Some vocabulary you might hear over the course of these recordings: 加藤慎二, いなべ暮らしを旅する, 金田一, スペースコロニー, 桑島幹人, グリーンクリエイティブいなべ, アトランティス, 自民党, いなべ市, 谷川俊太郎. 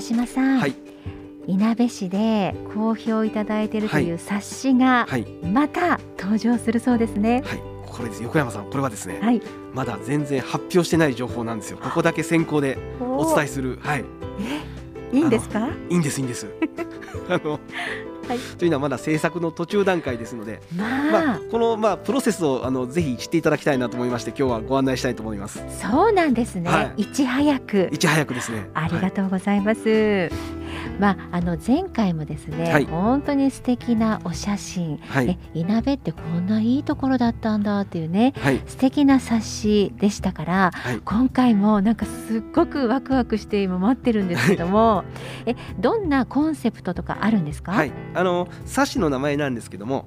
川島さん、はい、いなべ市で好評いただいているという冊子がまた登場するそうですね。はい、これです横山さん、これはですね、はい、まだ全然発表してない情報なんですよ。ここだけ先行でお伝えする、はい、いいんですか？いいんです、いいんですはい、というのはまだ制作の途中段階ですので、このプロセスをぜひ知っていただきたいなと思いまして、今日はご案内したいと思います。そうなんですね、はい、いち早くですね、ありがとうございます、はい。前回もですね、はい、本当に素敵なお写真、はい、いなべってこんないいところだったんだっていうね、はい、素敵な冊子でしたから、はい、今回もなんかすっごくワクワクして今待ってるんですけども、はい、どんなコンセプトとかあるんですか？はい、冊子の名前なんですけども、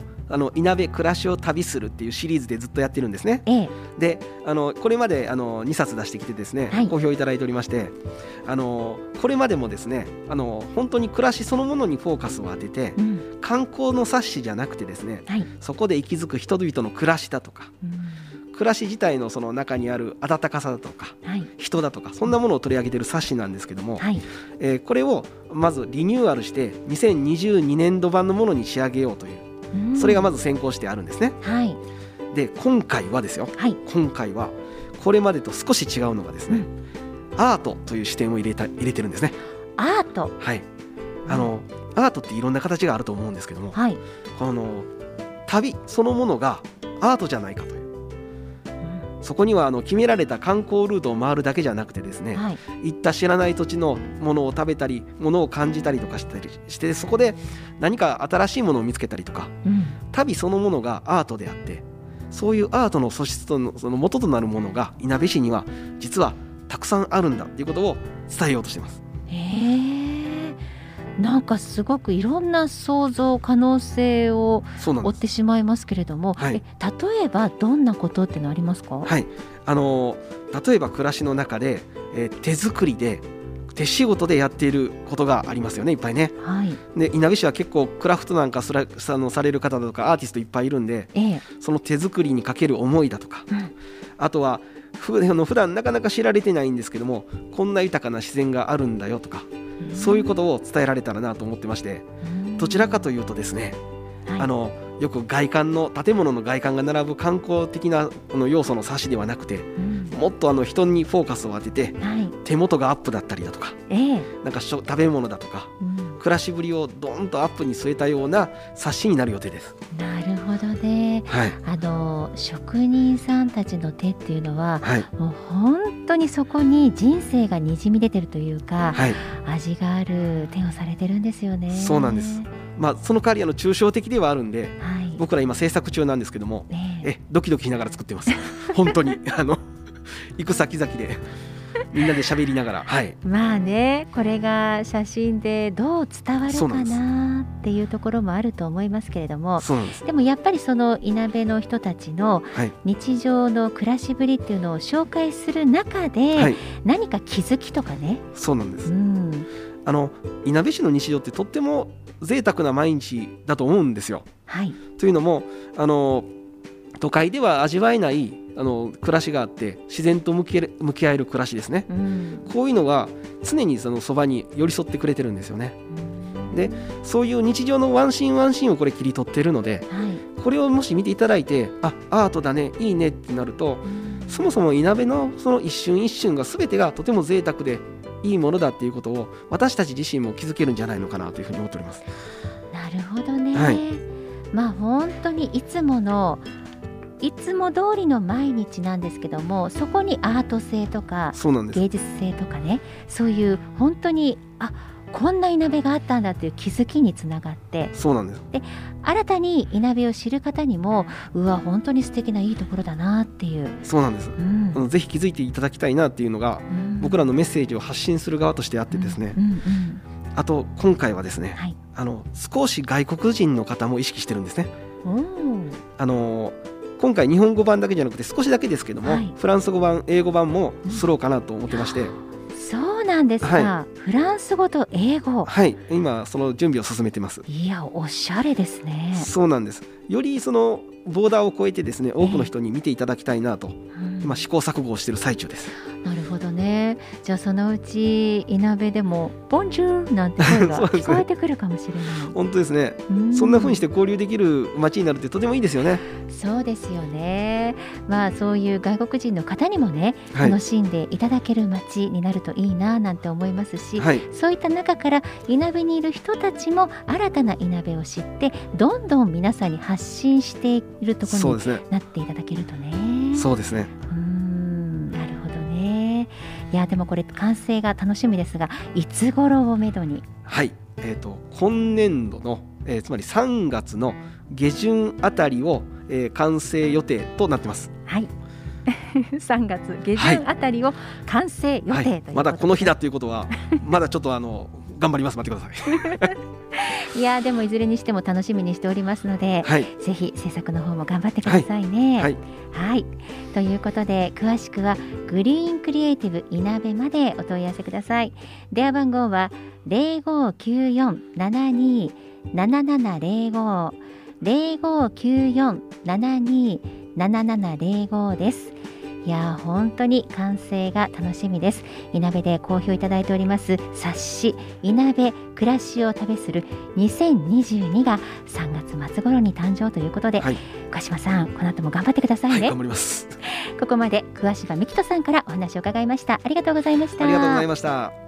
いなべ暮らしを旅するっていうシリーズでずっとやってるんですね、でこれまで2冊出してきてですね、はい、好評いただいておりまして、これまでもですね本当に暮らしそのものにフォーカスを当てて、うん、観光の冊子じゃなくてですね、はい、そこで息づく人々の暮らしだとか、うん、暮らし自体のその中にある温かさだとか、はい、人だとかそんなものを取り上げている冊子なんですけども、はい、これをまずリニューアルして2022年度版のものに仕上げようという、それがまず先行してあるんですね、はい、で今回はですよ、はい、今回はこれまでと少し違うのがですね、うん、アートという視点を入れてるんですね。アート、はい、アートっていろんな形があると思うんですけども、はい、旅そのものがアートじゃないかという、うん、そこには決められた観光ルートを回るだけじゃなくてですね、はい、行った知らない土地のものを食べたり、ものを感じたりとかしたりして、そこで何か新しいものを見つけたりとか、うん、旅そのものがアートであって、そういうアートの素質とのその元となるものがいなべ市には実はたくさんあるんだということを伝えようとしています。なんかすごくいろんな想像可能性を追ってしまいますけれども、はい、例えばどんなことってのありますか？はい、例えば暮らしの中で、手作りで手仕事でやっていることがありますよね、いっぱいね、はい、でいなべ市は結構クラフトなんかされる方だとかアーティストいっぱいいるんで、その手作りにかける思いだとか、うん、あとは普段なかなか知られてないんですけども、こんな豊かな自然があるんだよとか、そういうことを伝えられたらなと思ってまして、どちらかというとですね、はい、よく建物の外観が並ぶ観光的な要素の冊子ではなくて、もっと人にフォーカスを当てて、はい、手元がアップだったりだとか、なんか食べ物だとか、暮らしぶりをどんとアップに据えたような冊子になる予定です。なるほどね、はい、職人さんたちの手っていうのは、はい、もう本当にそこに人生がにじみ出てるというか、はい、味がある手をされてるんですよね。そうなんです。その代わり抽象的ではあるんで、はい、僕ら今制作中なんですけども、ドキドキしながら作ってます本当に行く先々でみんなで喋りながら、はい、これが写真でどう伝わるかなっていうところもあると思いますけれども、 でもやっぱりそのいなべの人たちの日常の暮らしぶりっていうのを紹介する中で、はい、何か気づきとかね。そうなんです、うん、いなべ市の日常ってとっても贅沢な毎日だと思うんですよ、はい、というのも都会では味わえない暮らしがあって、自然と向き合える暮らしですね、うん、こういうのが常にそばに寄り添ってくれてるんですよね、うん、でそういう日常のワンシーンワンシーンをこれ切り取ってるので、はい、これをもし見ていただいて、アートだね、いいねってなると、うん、そもそもいなべのその一瞬一瞬が全てがとても贅沢でいいものだっていうことを、私たち自身も気づけるんじゃないのかなというふうに思っております。なるほどね、はい、本当にいつも通りの毎日なんですけども、そこにアート性とか芸術性とかね、そういう本当にこんないなべがあったんだという気づきにつながって、そうなんです。で新たにいなべを知る方にも、本当に素敵ないいところだなっていう、そうなんです、うん、ぜひ気づいていただきたいなっていうのが、うん、僕らのメッセージを発信する側としてあってですね、うんうんうん、あと今回はですね、はい、少し外国人の方も意識してるんですね、うん、今回日本語版だけじゃなくて少しだけですけども、はい、フランス語版英語版もすろうかなと思ってまして、うん、そうなんですか、はい、フランス語と英語、はい、今その準備を進めてます。いやおしゃれですね。そうなんです。よりボーダーを越えてですね、多くの人に見ていただきたいなと、うん、今試行錯誤をしている最中です。なるほどね。じゃあそのうちいなべでもボンジュールなんて声が聞こえてくるかもしれない本当ですね。そんな風にして交流できる街になるってとてもいいですよね。そうですよね。まあそういう外国人の方にもね、はい、楽しんでいただける街になるといいななんて思いますし、はい、そういった中からいなべにいる人たちも新たないなべを知ってどんどん皆さんに発信しているところになっていただけるとね。そうですね。いやでもこれ完成が楽しみですが、いつ頃をめどに？はい、今年度の、つまり3月の下旬あたりを、完成予定となってます。はい3月下旬あたりを完成予定ということで、はいはい、まだこの日だということはまだちょっと頑張ります。待ってくださいいやでもいずれにしても楽しみにしておりますので、はい、ぜひ制作の方も頑張ってくださいね。はい、はい、ということで詳しくはグリーンクリエイティブいなべまでお問い合わせください。電話番号は 0594-72-7705 0594-72-7705 です。いや本当に完成が楽しみです。いなべで好評いただいております冊子いなべ暮らしを旅する2022が3月末頃に誕生ということで、はい、小島さんこの後も頑張ってくださいね。はい、頑張ります。ここまで桑島幹人さんからお話を伺いました。ありがとうございました。ありがとうございました。